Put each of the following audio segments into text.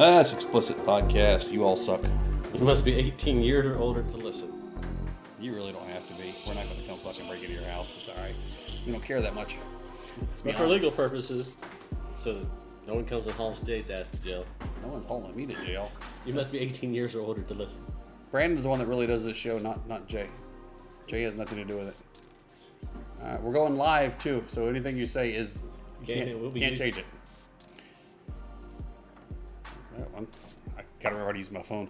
That's explicit podcast. You all suck. You must be 18 years or older to listen. You really don't have to be. We're not going to come fucking break into your house. It's all right. We don't care that much. But for legal purposes, so that no one comes and hauls Jay's ass to jail. No one's hauling me to jail. You must be 18 years or older to listen. Brandon's the one that really does this show, not Jay. Jay has nothing to do with it. We're going live, too, so anything you say is... You can't change it. I gotta remember how to use my phone.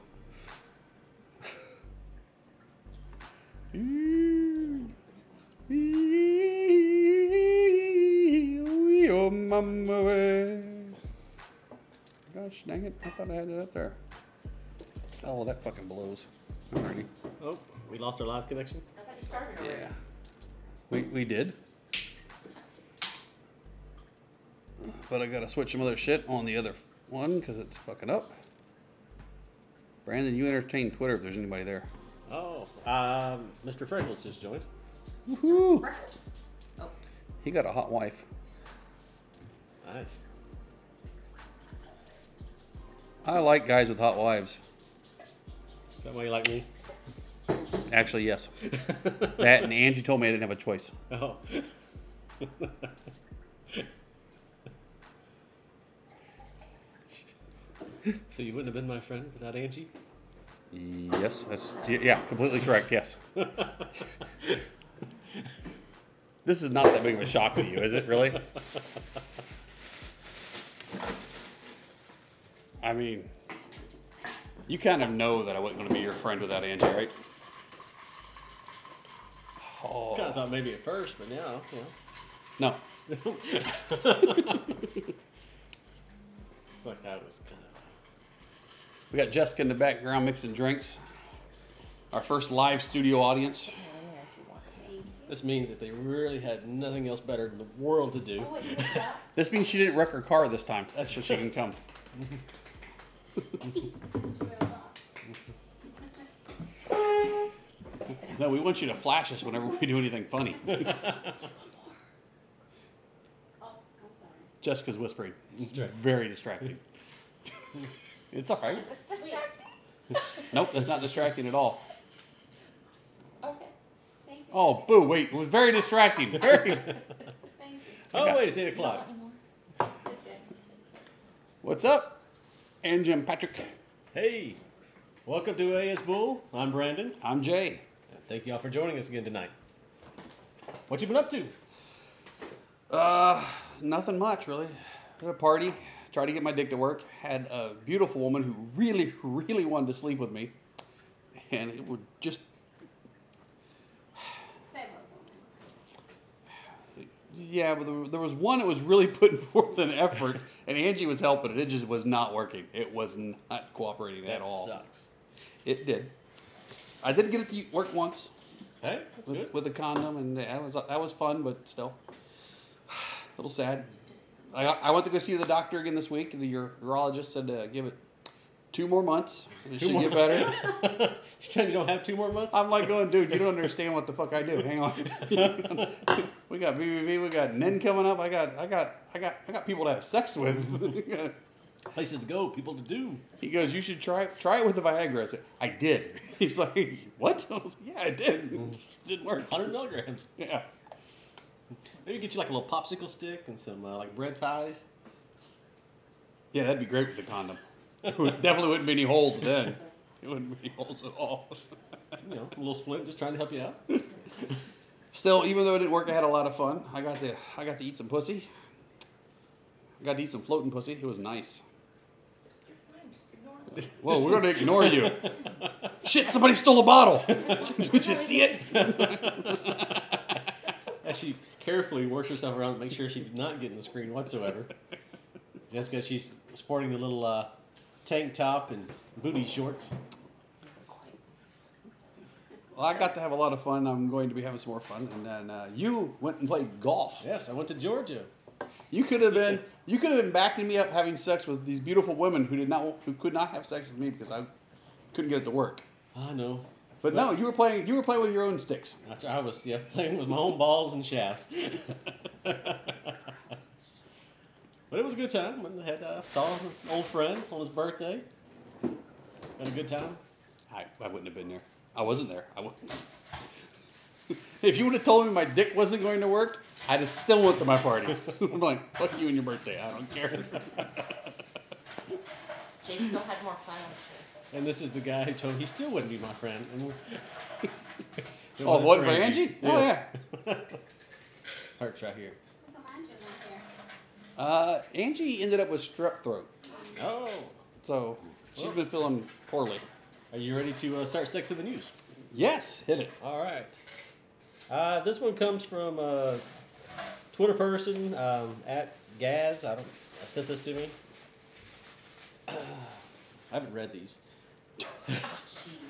Oh, mama. Gosh dang it, I thought I had it up there. Oh, well, that fucking blows. Alrighty. Oh, we lost our live connection? I thought you started already. Yeah. We did. But I gotta switch some other shit on the other one because it's fucking up. Brandon, you entertain Twitter if there's anybody there. Oh, Mr. Freckles just joined. Woohoo! Freckles? Oh. He got a hot wife. Nice. I like guys with hot wives. Is that why you like me? Actually, yes. That and Angie told me I didn't have a choice. Oh. So you wouldn't have been my friend without Angie? Yes, that's completely correct, yes. This is not that big of a shock to you, is it, really? I mean, you kind of know that I wasn't going to be your friend without Angie, right? Oh. I kind of thought maybe at first, but now, yeah. No. It's like that was kind of... We got Jessica in the background mixing drinks. Our first live studio audience. This means that they really had nothing else better in the world to do. This means she didn't wreck her car this time. That's so she can come. No, we want you to flash us whenever we do anything funny. Jessica's whispering. It's very distracting. It's all right. Is this distracting? Nope, that's not distracting at all. Okay. Thank you. Oh, boo, wait. It was very distracting. Very. Thank you. Oh, wait, it's 8 o'clock. What's up? And Jim Patrick. Hey. Welcome to AS Bull. I'm Brandon. I'm Jay. Thank you all for joining us again tonight. What you been up to? Nothing much, really. At a party. Tried to get my dick to work. Had a beautiful woman who really, really wanted to sleep with me. And it would just... Yeah, but there was one that was really putting forth an effort, and Angie was helping, and it just was not working. It was not cooperating at all. That sucks. It did. I did get it to work once. Hey, that's good. With a condom, and that was fun, but still. A little sad. I went to go see the doctor again this week, and the urologist said to give it 2 more months, and it should get better. She said you don't have 2 more months? I'm like going, dude, you don't understand what the fuck I do. Hang on. We got BBV, we got Nen coming up. I got people to have sex with. Places to go, people to do. He goes, you should try it with the Viagra. I said, I did. He's like, what? I was like, yeah, I did. It just didn't work. 100 milligrams. Yeah. Maybe get you like a little popsicle stick and some like bread ties. Yeah, that'd be great with a condom. There definitely wouldn't be any holes then. It wouldn't be any holes at all. A little splint, just trying to help you out. Still, even though it didn't work, I had a lot of fun. I got to eat some pussy. I got to eat some floating pussy. It was nice. Just ignore them. Whoa, we're going to ignore you. Shit, somebody stole a bottle. Did you see it? As she carefully works herself around to make sure she's not getting the screen whatsoever. Jessica, she's sporting the little tank top and booty shorts. Well, I got to have a lot of fun. I'm going to be having some more fun. And then you went and played golf. Yes, I went to Georgia. You could have been backing me up having sex with these beautiful women who could not have sex with me because I couldn't get it to work. I know. But no, you were playing with your own sticks. I was playing with my own balls and shafts. But it was a good time. Went and saw an old friend on his birthday. Had a good time. I wouldn't have been there. I wasn't there. I wouldn't. If you would have told me my dick wasn't going to work, I'd have still went to my party. I'm like, fuck you and your birthday. I don't care. Jay still had more fun. And this is the guy who told me he still wouldn't be my friend. Oh, what, for Angie? Yeah. Oh, yeah. Heart's right here. Angie ended up with strep throat. Oh. So she's been feeling poorly. Are you ready to start Sex in the News? Yes. Hit it. All right. This one comes from a Twitter person, at Gaz. I sent this to me. I haven't read these.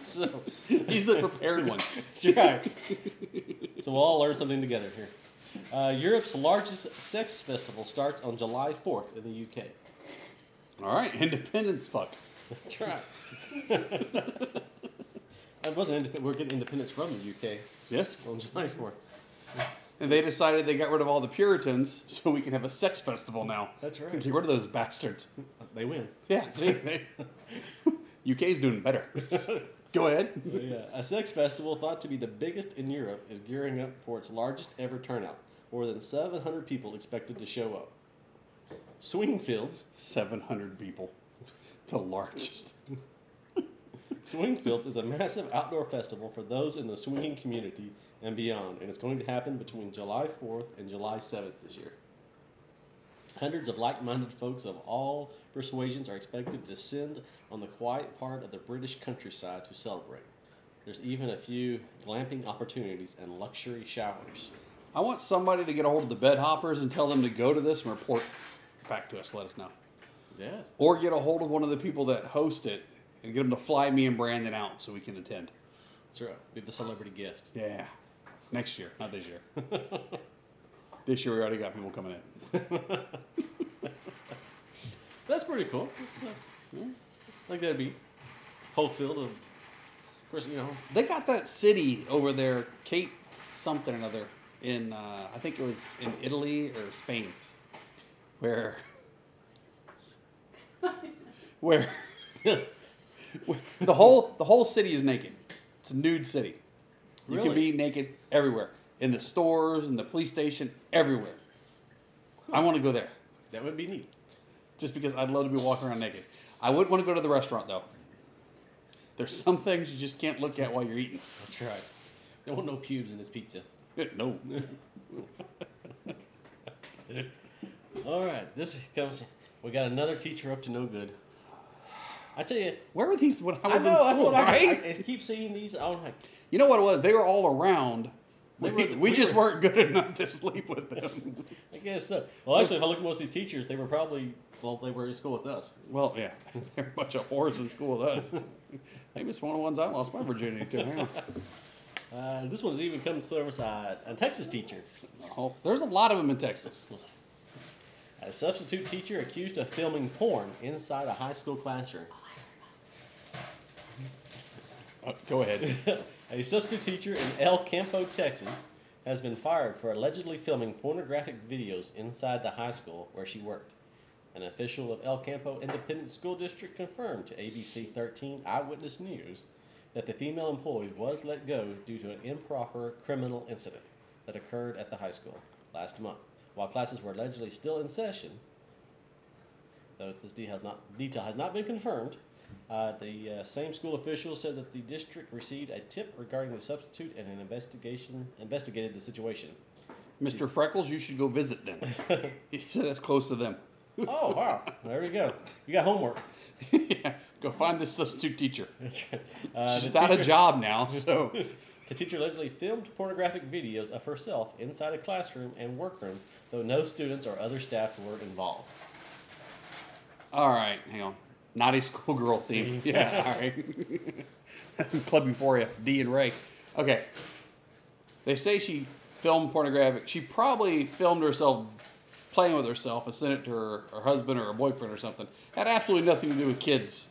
So he's the prepared one. Right. So we'll all learn something together here. Europe's largest sex festival starts on July 4th in the UK. All right, independence fuck. That's right. That wasn't independent. We're getting independence from the UK. Yes, on July 4th. And they decided they got rid of all the Puritans, so we can have a sex festival now. That's right. Get rid of those bastards. They win. Yeah. See, UK's doing better. Go ahead. Yeah. A sex festival thought to be the biggest in Europe is gearing up for its largest ever turnout. More than 700 people expected to show up. Swingfields. 700 people. The largest. Swingfields is a massive outdoor festival for those in the swinging community and beyond, and it's going to happen between July 4th and July 7th this year. Hundreds of like-minded folks of all persuasions are expected to descend on the quiet part of the British countryside to celebrate. There's even a few glamping opportunities and luxury showers. I want somebody to get a hold of the bed hoppers and tell them to go to this and report back to us. Let us know. Yes. Or get a hold of one of the people that host it and get them to fly me and Brandon out so we can attend. That's right. Be the celebrity guest. Yeah. Next year, not this year. This year we already got people coming in. That's pretty cool. Yeah. I think that'd be Hopefield. Of course, you know. They got that city over there, Cape something or another, in, I think it was in Italy or Spain, where the whole city is naked. It's a nude city. You really? Can be naked everywhere. In the stores, in the police station, everywhere. Huh. I want to go there. That would be neat. Just because I'd love to be walking around naked. I wouldn't want to go to the restaurant, though. There's some things you just can't look at while you're eating. That's right. There won't no pubes in this pizza. No. All right. This comes... We got another teacher up to no good. I tell you... Where were these when I was in school, right? I keep seeing these. I don't know. You know what it was? They were all around. We weren't good enough to sleep with them. I guess so. Well, actually, if I look at most of these teachers, they were probably... Well, they were in school with us. Well, yeah. They're a bunch of whores in school with us. Maybe it's one of the ones I lost my virginity to. Hang on. This one's even come to us. A Texas teacher. Oh, there's a lot of them in Texas. A substitute teacher accused of filming porn inside a high school classroom. Go ahead. A substitute teacher in El Campo, Texas, has been fired for allegedly filming pornographic videos inside the high school where she worked. An official of El Campo Independent School District confirmed to ABC 13 Eyewitness News that the female employee was let go due to an improper criminal incident that occurred at the high school last month, while classes were allegedly still in session. Though this detail has not been confirmed, the same school official said that the district received a tip regarding the substitute and an investigated the situation. Mr. Freckles, you should go visit them. He said that's close to them. Oh, wow. There we go. You got homework. Yeah. Go find this substitute teacher. That's right. She's out of a job now, so... The teacher allegedly filmed pornographic videos of herself inside a classroom and workroom, though no students or other staff were involved. All right. Hang on. Naughty schoolgirl theme. Yeah, all right. Club Euphoria. Dee and Ray. Okay. They say she filmed pornographic. She probably filmed herself... playing with herself and sent it to her husband or her boyfriend or something. Had absolutely nothing to do with kids.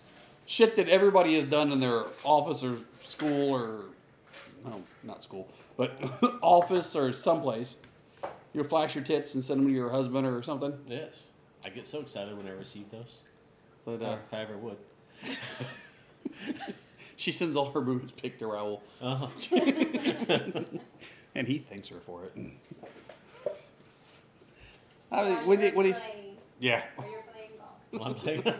Shit that everybody has done in their office or school or... No, not school. But office or someplace. You'll flash your tits and send them to your husband or something. Yes. I get so excited when I receive those. But if I ever would. She sends all her movies picked to Raoul. Uh-huh. And he thanks her for it. Yeah. Or you're playing golf. Well, I'm playing golf.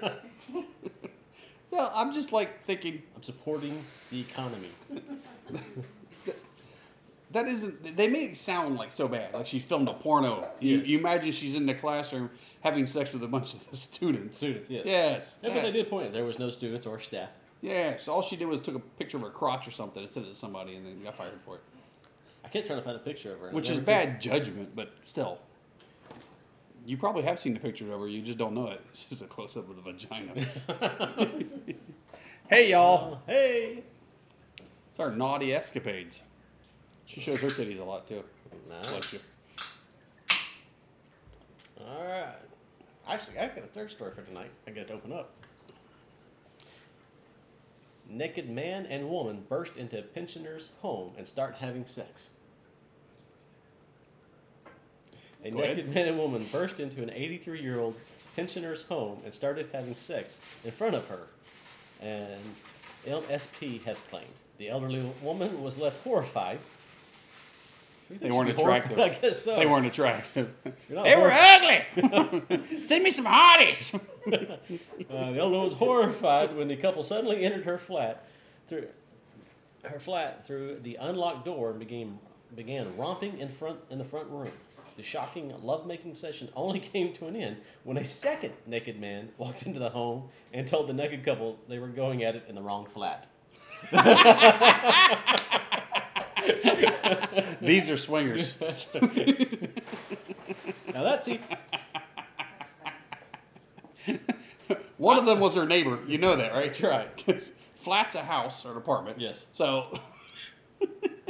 No, I'm just like thinking. I'm supporting the economy. That isn't. They made it sound like so bad. Like she filmed a porno. Yes. You imagine she's in the classroom having sex with a bunch of the students. Students, yes. Yes. Yeah, but they did point out there was no students or staff. Yeah, so all she did was took a picture of her crotch or something and sent it to somebody and then got fired for it. I kept trying to find a picture of her. Which is bad judgment, but still. You probably have seen the pictures of her, you just don't know it. It's just a close-up of the vagina. Hey, y'all. Hey. It's our naughty escapades. She shows her titties a lot, too. Nice. Bless you. All right. Actually, I've got a third story for tonight. I got to open up. Naked man and woman burst into pensioner's home and start having sex. A naked man and woman burst into an 83-year-old pensioner's home and started having sex in front of her, and LSP has claimed. The elderly woman was left horrified. They weren't attractive. Horrified? I guess so. They weren't attractive. They were ugly! Send me some hotties! The elderly woman was horrified when the couple suddenly entered her flat through the unlocked door and began romping in the front room. The shocking lovemaking session only came to an end when a second naked man walked into the home and told the naked couple they were going at it in the wrong flat. These are swingers. Now that's it. One of them was her neighbor. You know that, right? That's right. 'Cause flat's a house or an apartment. Yes. So I'd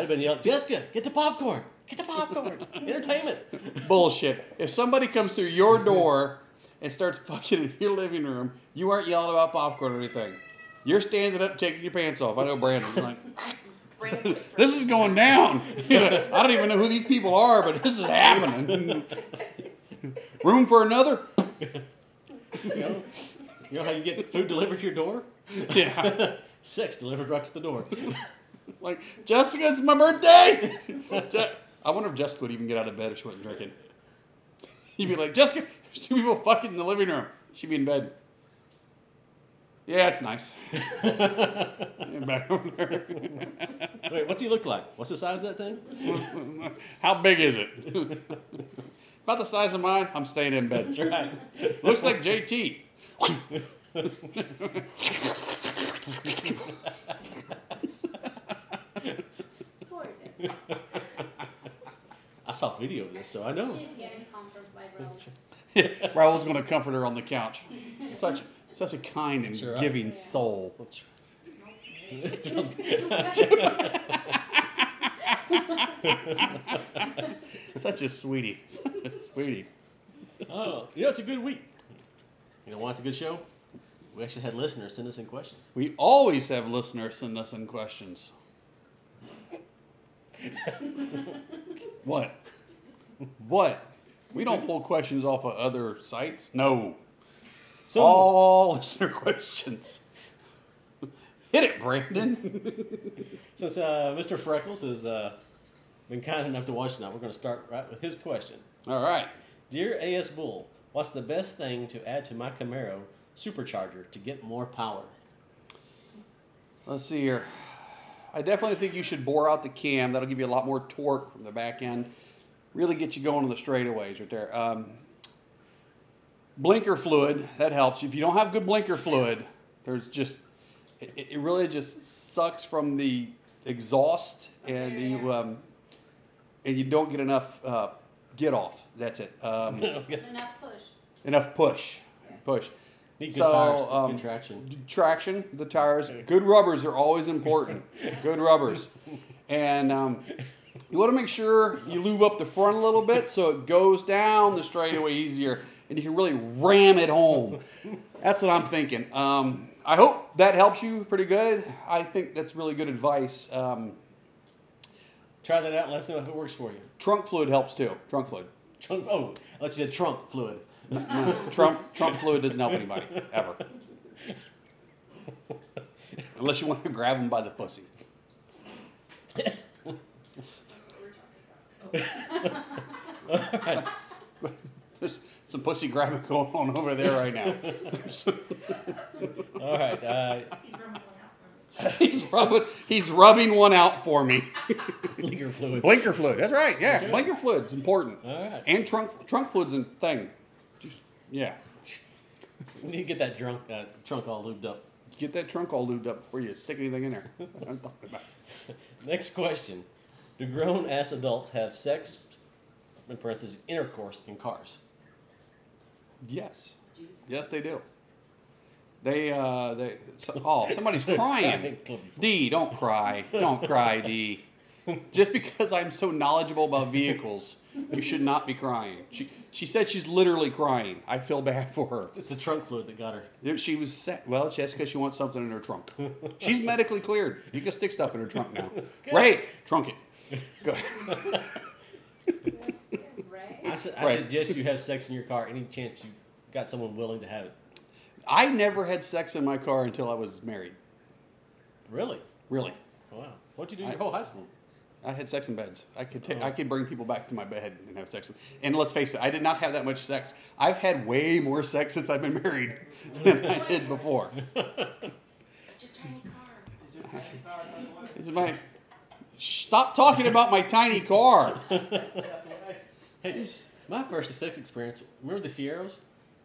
have been yelling, Jessica, get the popcorn. Get the popcorn. Entertainment. Bullshit. If somebody comes through your door and starts fucking in your living room, you aren't yelling about popcorn or anything. You're standing up, taking your pants off. I know Brandon's like, this is going down. I don't even know who these people are, but this is happening. Room for another? You know how you get food delivered to your door? Yeah. Sex delivered right to the door. Like, Jessica, it's my birthday! I wonder if Jessica would even get out of bed if she wasn't drinking. You'd be like, Jessica, there's two people fucking in the living room. She'd be in bed. Yeah, it's nice. Back over there. Wait, what's he look like? What's the size of that thing? How big is it? About the size of mine, I'm staying in bed. That's right. Looks like JT. I saw a video of this, so I know. She's getting comforted by Raoul. Raoul's going to comfort her on the couch. Such a kind and giving soul. It smells good. Such a sweetie. Oh, it's a good week. You know why it's a good show? We actually had listeners send us in questions. We always have listeners send us in questions. What? We don't pull questions off of other sites. No. All listener questions. Hit it, Brandon. Since Mr. Freckles has been kind enough to watch tonight, we're going to start right with his question. All right. Dear A.S. Bull, what's the best thing to add to my Camaro supercharger to get more power? Let's see here. I definitely think you should bore out the cam. That'll give you a lot more torque from the back end. Really get you going on the straightaways right there. Blinker fluid, that helps. If you don't have good blinker fluid, it really just sucks from the exhaust, and you don't get enough get off. That's it. Enough push. Yeah. Push. Need good tires, good traction. Traction, the tires. Good rubbers are always important. Good rubbers. And you want to make sure you lube up the front a little bit so it goes down the straightaway easier and you can really ram it home. That's what I'm thinking. I hope that helps you pretty good. I think that's really good advice. Try that out and let us know if it works for you. Trunk fluid helps too. Trunk fluid. Oh, I thought you said trunk fluid. Trump fluid doesn't help anybody, ever. Unless you want to grab him by the pussy. Right. There's some pussy grabbing going on over there right now. All right. He's rubbing one out for me. Blinker fluid. Blinker fluid. That's right. Yeah, that's blinker fluid's important. All right. And trunk fluid's a thing. Just, yeah. You need to get that trunk all lubed up. Get that trunk all lubed up before you stick anything in there. I'm talking about. Next question: do grown-ass adults have sex? In parentheses, intercourse in cars. Yes. Yes, they do. Somebody's crying. D, don't cry. Don't cry, D. Just because I'm so knowledgeable about vehicles, you should not be crying. She said she's literally crying. I feel bad for her. It's the trunk fluid that got her. She was sad. Well, that's because she wants something in her trunk. She's medically cleared. You can stick stuff in her trunk now. Good. Right. Trunk it. Go. I suggest you have sex in your car any chance you got someone willing to have it. I never had sex in my car until I was married. Really? Really. Wow. So what'd you do your whole high school? I had sex in beds. I could bring people back to my bed and have sex. And let's face it, I did not have that much sex. I've had way more sex since I've been married than I did before. It's your tiny car. It's my... Stop talking about my tiny car. Hey, my first sex experience, remember the Fieros?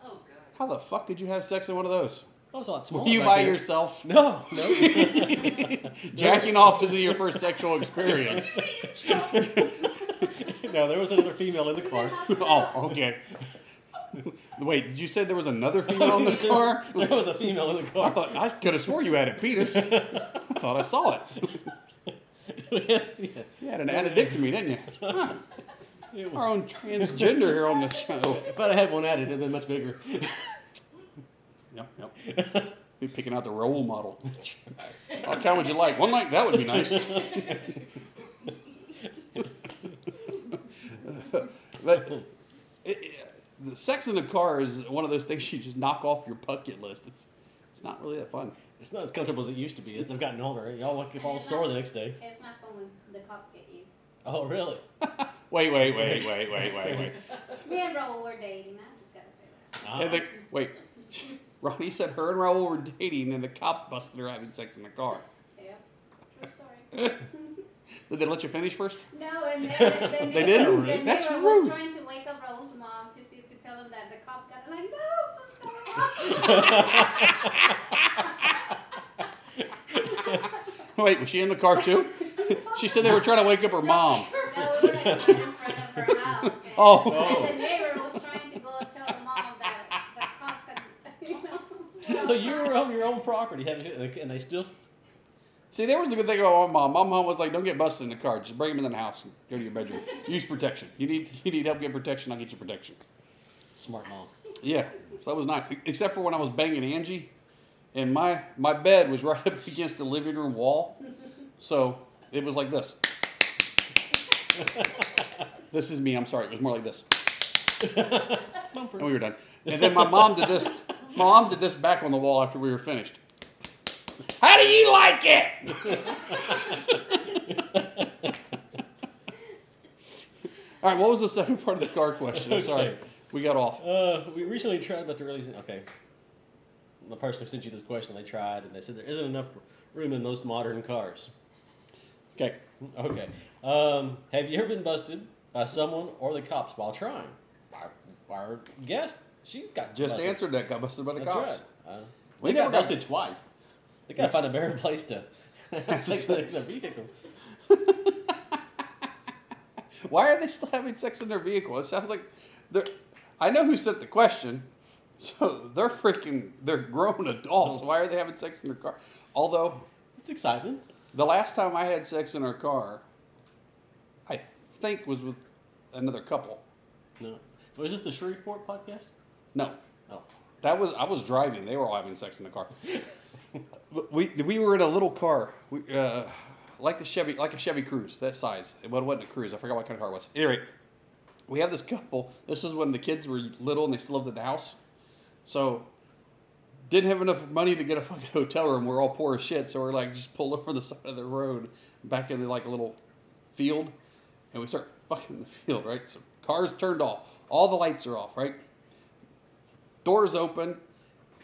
Oh, God. How the fuck did you have sex in one of those? I was a lot smaller. Were you by yourself? No. Jacking off isn't your first sexual experience. No, there was another female in the car. Oh, okay. Wait, did you say there was another female in the car? There was a female in the car. I thought, I could have swore you had a penis. I thought I saw it. You had an addictomy, didn't you? Huh. Our own transgender here on the show. If I'd had one added, it'd been much bigger. Yep. Be picking out the role model. What kind would you like? One like that would be nice. But the sex in the car is one of those things you just knock off your bucket list. It's not really that fun. It's not as comfortable as it used to be. As I've gotten older, y'all wake up all sore the next day. It's not fun when the cops get you. Oh, really? Wait. Me and Raul were dating. I just gotta say that. Ronnie said her and Raul were dating, and the cops busted her having sex in the car. Yeah, true story. Did they let you finish first? No, and then they didn't. That's rude. I was trying to wake up Raul's mom to tell him that the cops got like, no, I'm sorry. Wait, was she in the car too? She said they were trying to wake up her mom. No, we were like in front of her house. And the neighbor was trying to go and tell her mom that the cops had, So you were on your own property, and they still... See, there was the good thing about my mom. My mom was like, don't get busted in the car. Just bring him in the house and go to your bedroom. Use protection. You need help getting protection, I'll get you protection. Smart mom. Yeah, so that was nice. Except for when I was banging Angie, and my bed was right up against the living room wall. So... it was like this. This is me. I'm sorry. It was more like this. And we were done. And then my mom did this. Mom did this back on the wall after we were finished. How do you like it? All right. What was the second part of the car question? I'm sorry. We got off. We recently tried about the releasing. Okay. The person who sent you this question, they tried, and they said there isn't enough room in most modern cars. Okay. Have you ever been busted by someone or the cops while trying? Our guest, she's got just busted. Answered that. Got busted by the cops. Right. We never got busted twice. They gotta find a better place to have sex in their vehicle. Why are they still having sex in their vehicle? It sounds like they're. I know who sent the question. So they're grown adults. Why are they having sex in their car? Although it's exciting. The last time I had sex in our car, I think was with another couple. No. Was this the Shreveport podcast? No. Oh. I was driving. They were all having sex in the car. We were in a little car. Like a Chevy Cruze, that size. It wasn't a Cruze. I forgot what kind of car it was. Anyway, we had this couple. This is when the kids were little and they still lived in the house. So didn't have enough money to get a fucking hotel room. We're all poor as shit. So we're like just pulled over the side of the road back into like a little field. And we start fucking the field, right? So cars turned off. All the lights are off, right? Doors open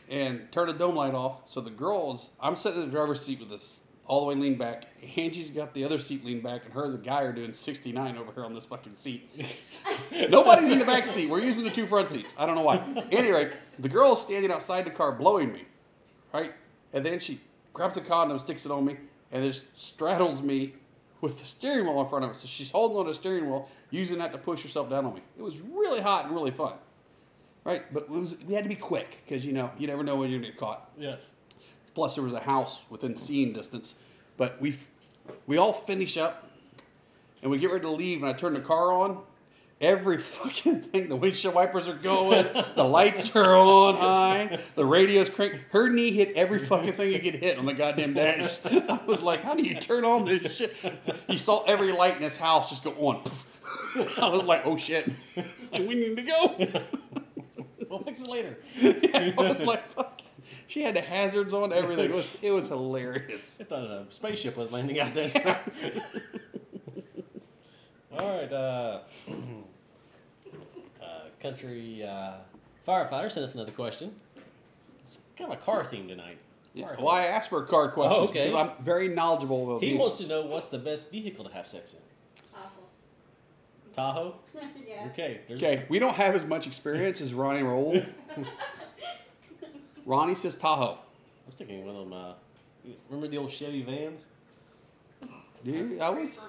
and turn the dome light off. So the girls, I'm sitting in the driver's seat with this all the way leaned back. Angie's got the other seat leaned back, and her and the guy are doing 69 over here on this fucking seat. Nobody's in the back seat. We're using the two front seats. I don't know why. Anyway, the girl's standing outside the car blowing me, right? And then she grabs a condom, sticks it on me, and just straddles me with the steering wheel in front of her. So she's holding on to the steering wheel, using that to push herself down on me. It was really hot and really fun, right? But we had to be quick because, you know, you never know when you're going to get caught. Yes. Plus, there was a house within seeing distance. But we all finish up, and we get ready to leave, and I turn the car on. Every fucking thing, the windshield wipers are going, the lights are on high, the radio's cranked. Her knee hit every fucking thing you could hit on the goddamn dash. I was like, how do you turn on this shit? You saw every light in this house just go on. I was like, oh shit, like, we need to go. We'll fix it later. Yeah, I was like, fuck. She had the hazards on, everything. It was hilarious. I thought a spaceship was landing out there. Yeah. All right, country firefighter sent us another question. It's kind of a car theme tonight. Yeah. Well, I asked for a car question because I'm very knowledgeable about vehicles. He wants to know what's the best vehicle to have sex with. Tahoe? Yes. Okay, we don't have as much experience as Ronnie Roll. Ronnie says Tahoe. I was thinking one of them, remember the old Chevy vans? Dude, I was.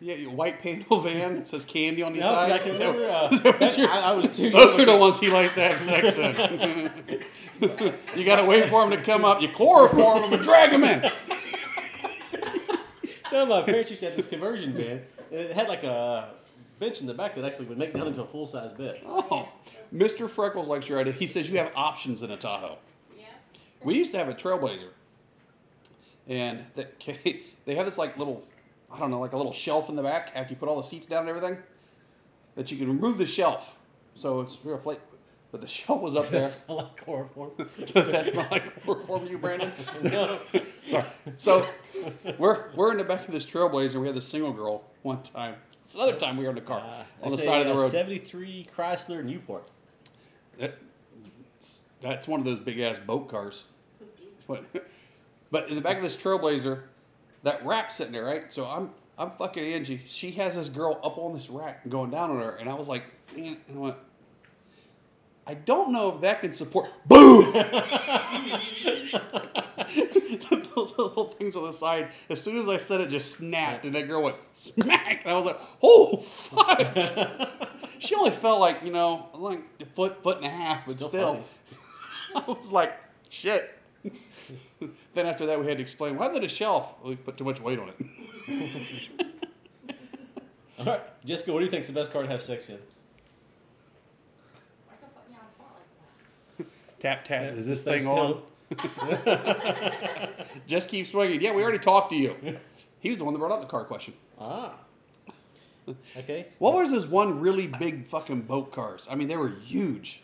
Yeah, white panel van that says candy on the side. I can remember. I was too. Those are the ones he likes to have sex in. You gotta wait for him to come up. You chloroform him and drag him in. No, my parents used to have this conversion van, and it had like a bench in the back that actually would make down into a full size bed. Oh, Mr. Freckles likes your idea. He says you have options in a Tahoe. Yeah. We used to have a Trailblazer, and they have this like little, I don't know, like a little shelf in the back after you put all the seats down and everything, that you can remove the shelf. So it's real flat, but the shelf was up there. Does that smell like chloroform? Does that smell like chloroform to you, Brandon? No. Sorry. So we're in the back of this Trailblazer. We had this single girl one time. It's another time we were in the car on the side of the road. 73 Chrysler Newport. That's one of those big ass boat cars. But in the back of this Trailblazer. That rack's sitting there, right? So I'm fucking Angie. She has this girl up on this rack and going down on her, and I was like, and I went, I don't know if that can support. Boom! The little things on the side. As soon as I said it, just snapped, and that girl went smack, and I was like, oh fuck! She only fell like a foot and a half, but still. I was like, shit. Then after that, we had to explain why did a shelf? We put too much weight on it. All right, Jessica, what do you think is the best car to have sex in? Tap tap. Is this thing on? Just keep swinging. Yeah, we already talked to you. He was the one that brought up the car question. Ah. Okay. What was this one really big fucking boat cars? I mean, they were huge,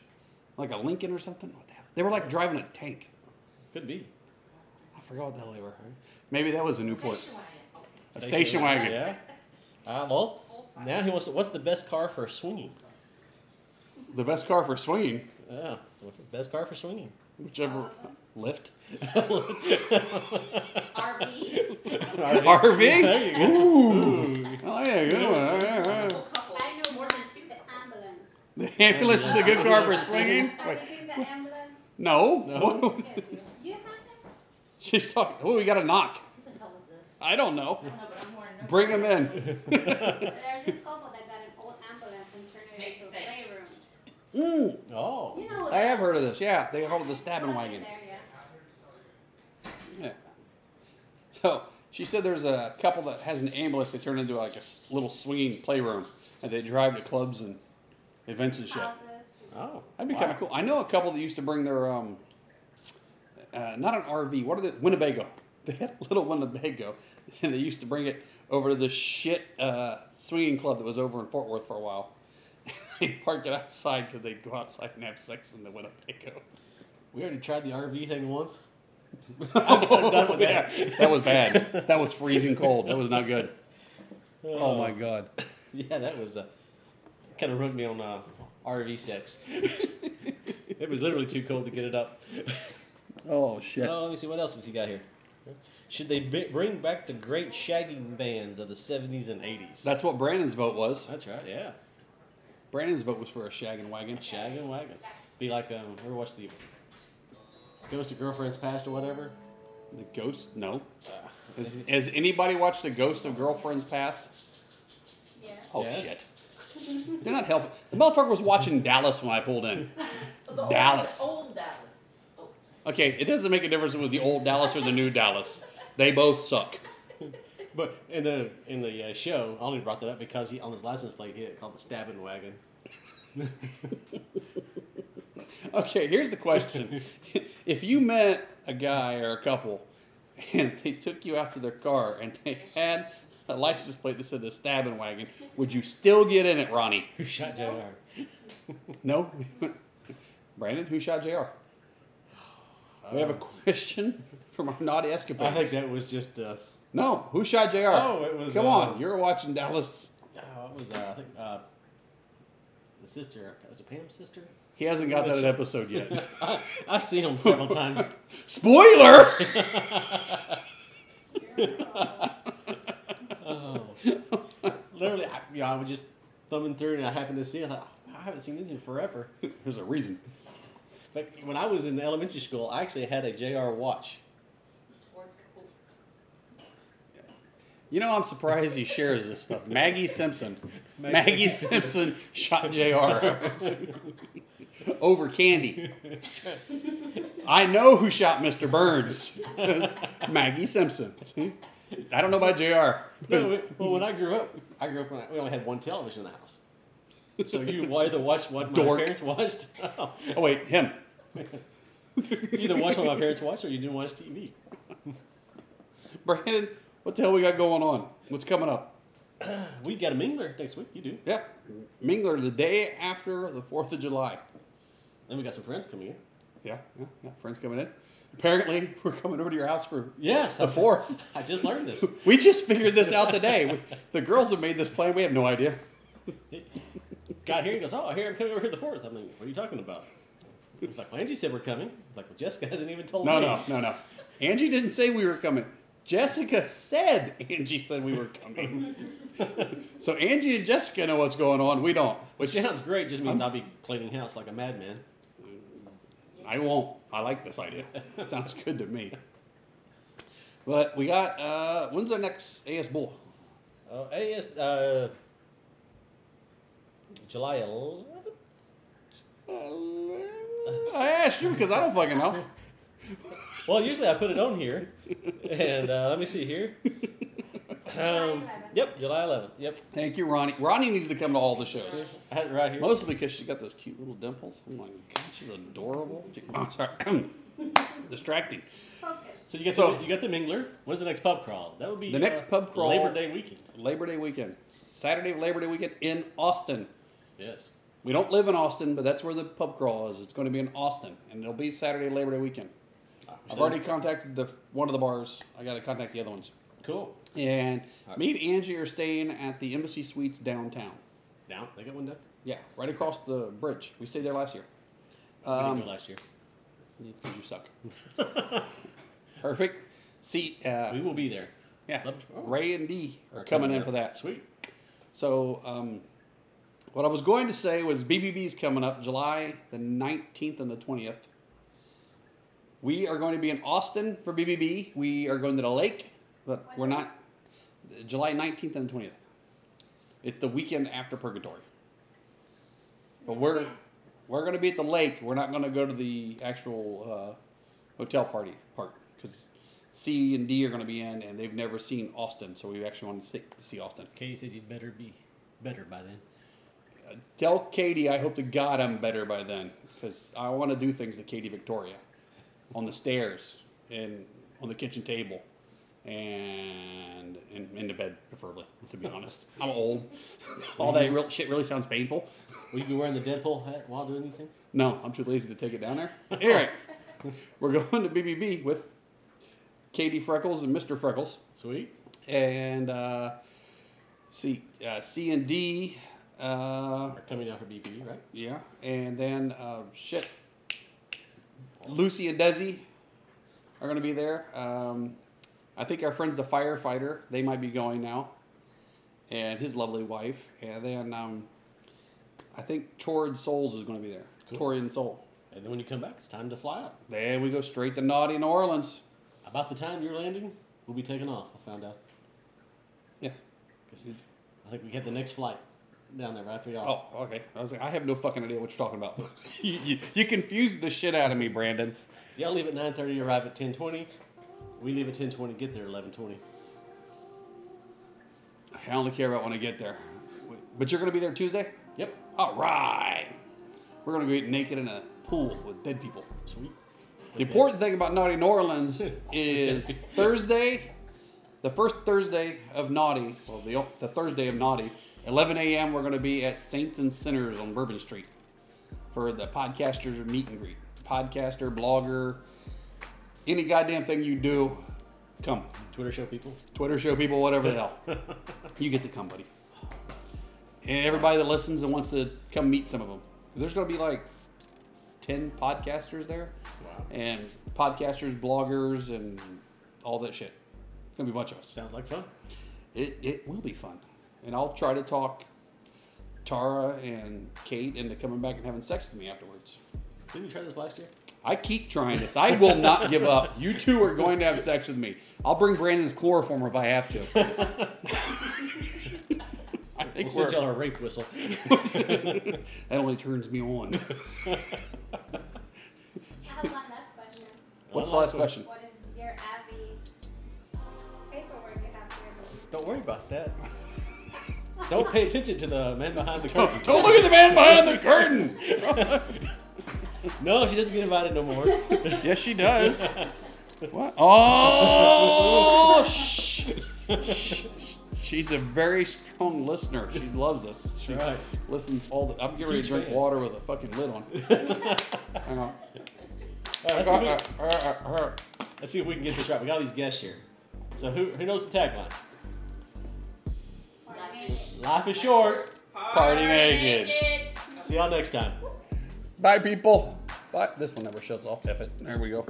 like a Lincoln or something. What the hell? They were like driving a tank. Could be. I forgot what the hell they were. Maybe that was a Newport. A station wagon. Yeah. Now he wants to. What's the best car for swinging? The best car for swinging? Yeah. Best car for swinging. Whichever. Lyft? RV? There you go. Ooh. Oh, yeah, good one. All right. I know more than two. The ambulance. The ambulance is a good car for swinging? Have you seen the ambulance? No. She's talking. Oh, we got a knock. What the hell is this? I don't know. Bring them in. There's this couple that got an old ambulance and turned it into a playroom. Ooh. Oh. I have heard of this. Yeah, they call it the stabbing wagon. Yeah. So she said there's a couple that has an ambulance. They turn into like a little swinging playroom, and they drive to clubs and events and shit. Oh, that'd be kind of cool. I know a couple that used to bring their not an RV. What are the Winnebago? They had a little Winnebago, and they used to bring it over to the swinging club that was over in Fort Worth for a while. they'd park it outside because they'd go outside and have sex in the Winnebago. We already tried the RV thing once. I'm done with that. Yeah. That was bad. That was freezing cold. That was not good. Oh my God. Yeah, that was kind of ruined me on RV sex. It was literally too cold to get it up. Oh, shit. Oh, let me see. What else has he got here? Should they bring back the great shagging bands of the 70s and 80s? That's what Brandon's vote was. That's right, yeah. Brandon's vote was for a shagging wagon. Shagging wagon. Be like, ever watched the Ghost of Girlfriend's Past or whatever? The Ghost? No. Has anybody watched The Ghost of Girlfriend's Past? Yeah. Oh, yes. Shit. They're not helping. The motherfucker was watching Dallas when I pulled in. Dallas. Old Dallas. Oh. Okay, it doesn't make a difference if it was the old Dallas or the new Dallas. They both suck. But in the show, I only brought that up because he on his license plate he had it called the Stabbing Wagon. Okay, here's the question: if you met a guy or a couple and they took you out to their car and they had a license plate that said the Stabbing Wagon, would you still get in it, Ronnie? Who shot JR? No? Brandon, who shot JR? We have a question from our naughty escapades. I think that was just... No, who shot JR? Oh, it was... Come on, you're watching Dallas. Oh, it was, I think, the sister. Was it Pam's sister? He hasn't got that episode yet. I've seen him several times. Spoiler! Literally, I was just thumbing through and I happened to see it. I thought, I haven't seen this in forever. There's a reason. But when I was in elementary school, I actually had a JR watch. You know, I'm surprised he shares this stuff. Maggie Simpson. Maggie Simpson shot JR over candy. I know who shot Mr. Burns. Maggie Simpson. I don't know about JR. No, well, when I grew up we only had one television in the house. So you either watched what my parents watched. Oh wait, him. You either watched what my parents watched or you didn't watch TV. Brandon, what the hell we got going on? What's coming up? We got a Mingler next week. You do? Yeah. Mingler the day after the 4th of July. And we got some friends coming in. Yeah. Friends coming in. Apparently, we're coming over to your house for the 4th. I just learned this. We just figured this out today. The girls have made this plan. We have no idea. Got here and goes, oh, I hear I'm coming over here the 4th. I mean, what are you talking about? He's like, well, Angie said we're coming. I'm like, well, Jessica hasn't even told me. No. Angie didn't say we were coming. Jessica said Angie said we were coming. So Angie and Jessica know what's going on. We don't. Which sounds great. Just means I'll be cleaning house like a madman. I won't. I like this idea. Sounds good to me. But we got, when's our next AS Bowl? July 11th? I asked you because I don't fucking know. Well, usually I put it on here. And let me see here. Yep, July 11th. Yep. Thank you, Ronnie. Ronnie needs to come to all the shows. I had it right here. Mostly because she's got those cute little dimples. Oh my God, she's adorable. Sorry. Distracting. Okay. So you got the Mingler. When's the next pub crawl? That would be the next pub crawl. Labor Day weekend. Saturday of Labor Day weekend in Austin. Yes. We don't live in Austin, but that's where the pub crawl is. It's going to be in Austin, and it'll be Saturday Labor Day weekend. I've already contacted one of the bars. I got to contact the other ones. Cool. And me and Angie are staying at the Embassy Suites downtown. Down? They got one down? Yeah, right across the bridge. We stayed there last year. We didn't go last year. Because you suck. Perfect. See, we will be there. Yeah. Ray and Dee are coming in for that. Sweet. So, what I was going to say was BBB's coming up July the 19th and the 20th. We are going to be in Austin for BBB. We are going to the lake, but we're not. July 19th and 20th. It's the weekend after Purgatory. But we're going to be at the lake. We're not going to go to the actual hotel party part because C and D are going to be in, and they've never seen Austin, so we actually want to see Austin. Katie said you'd better be better by then. Tell Katie I hope to God I'm better by then because I want to do things to Katie Victoria on the stairs and on the kitchen table. And into bed, preferably, to be honest. I'm old. All that real shit really sounds painful. Will you be wearing the Deadpool hat while doing these things? No, I'm too lazy to take it down there. Anyway, we're going to BBB with Katie Freckles and Mr. Freckles. Sweet. And C and D are coming out for BBB, right? Yeah. And then Lucy and Desi are going to be there. I think our friend's the firefighter. They might be going now. And his lovely wife. And then I think Torrid Souls is going to be there. Cool. Torrid and Soul. And then when you come back, it's time to fly out. There we go. Straight to naughty New Orleans. About the time you're landing, we'll be taking off, I found out. Yeah. I think we get the next flight down there right after y'all. Oh, okay. I was like, I have no fucking idea what you're talking about. you confused the shit out of me, Brandon. Y'all leave at 9:30, arrive at 10:20. We leave at 10:20, get there 11:20. I only care about when I get there. But you're going to be there Tuesday? Yep. All right. We're going to go get naked in a pool with dead people. Sweet. The important thing about Naughty New Orleans is Thursday, the first Thursday of Naughty, well, the Thursday of Naughty, 11 a.m. We're going to be at Saints and Sinners on Bourbon Street for the podcasters meet and greet. Podcaster, blogger, any goddamn thing you do, come. Twitter show people, whatever the hell. You get to come, buddy. And everybody that listens and wants to come meet some of them. There's going to be like 10 podcasters there. Wow. And podcasters, bloggers, and all that shit. It's going to be a bunch of us. Sounds like fun. It will be fun. And I'll try to talk Tara and Kate into coming back and having sex with me afterwards. Didn't you try this last year? I keep trying this. I will not give up. You two are going to have sex with me. I'll bring Brandon's chloroform if I have to. I think we'll send y'all a rape whistle. That only turns me on. I have one last question. What's the last question? What is your Abby paperwork you have here? Don't worry about that. Don't pay attention to the man behind the curtain. Don't look at the man behind the curtain. No, she doesn't get invited no more. Yes, she does. What? Oh, shh. She's a very strong listener. She loves us. She listens all the... I'm getting ready to drink water with a fucking lid on. Hang on. Let's see if we can get this right. We got all these guests here. So who knows the tagline? Life is short. Party naked. See y'all next time. Bye, people. Bye. This one never shuts off. F it. There we go.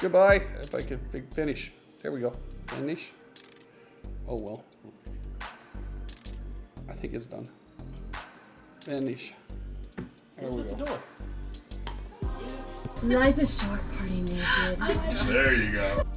Goodbye. If I can finish. There we go. Finish. Oh, well. I think it's done. Finish. There we go. The door. Life is short, party naked. There you go.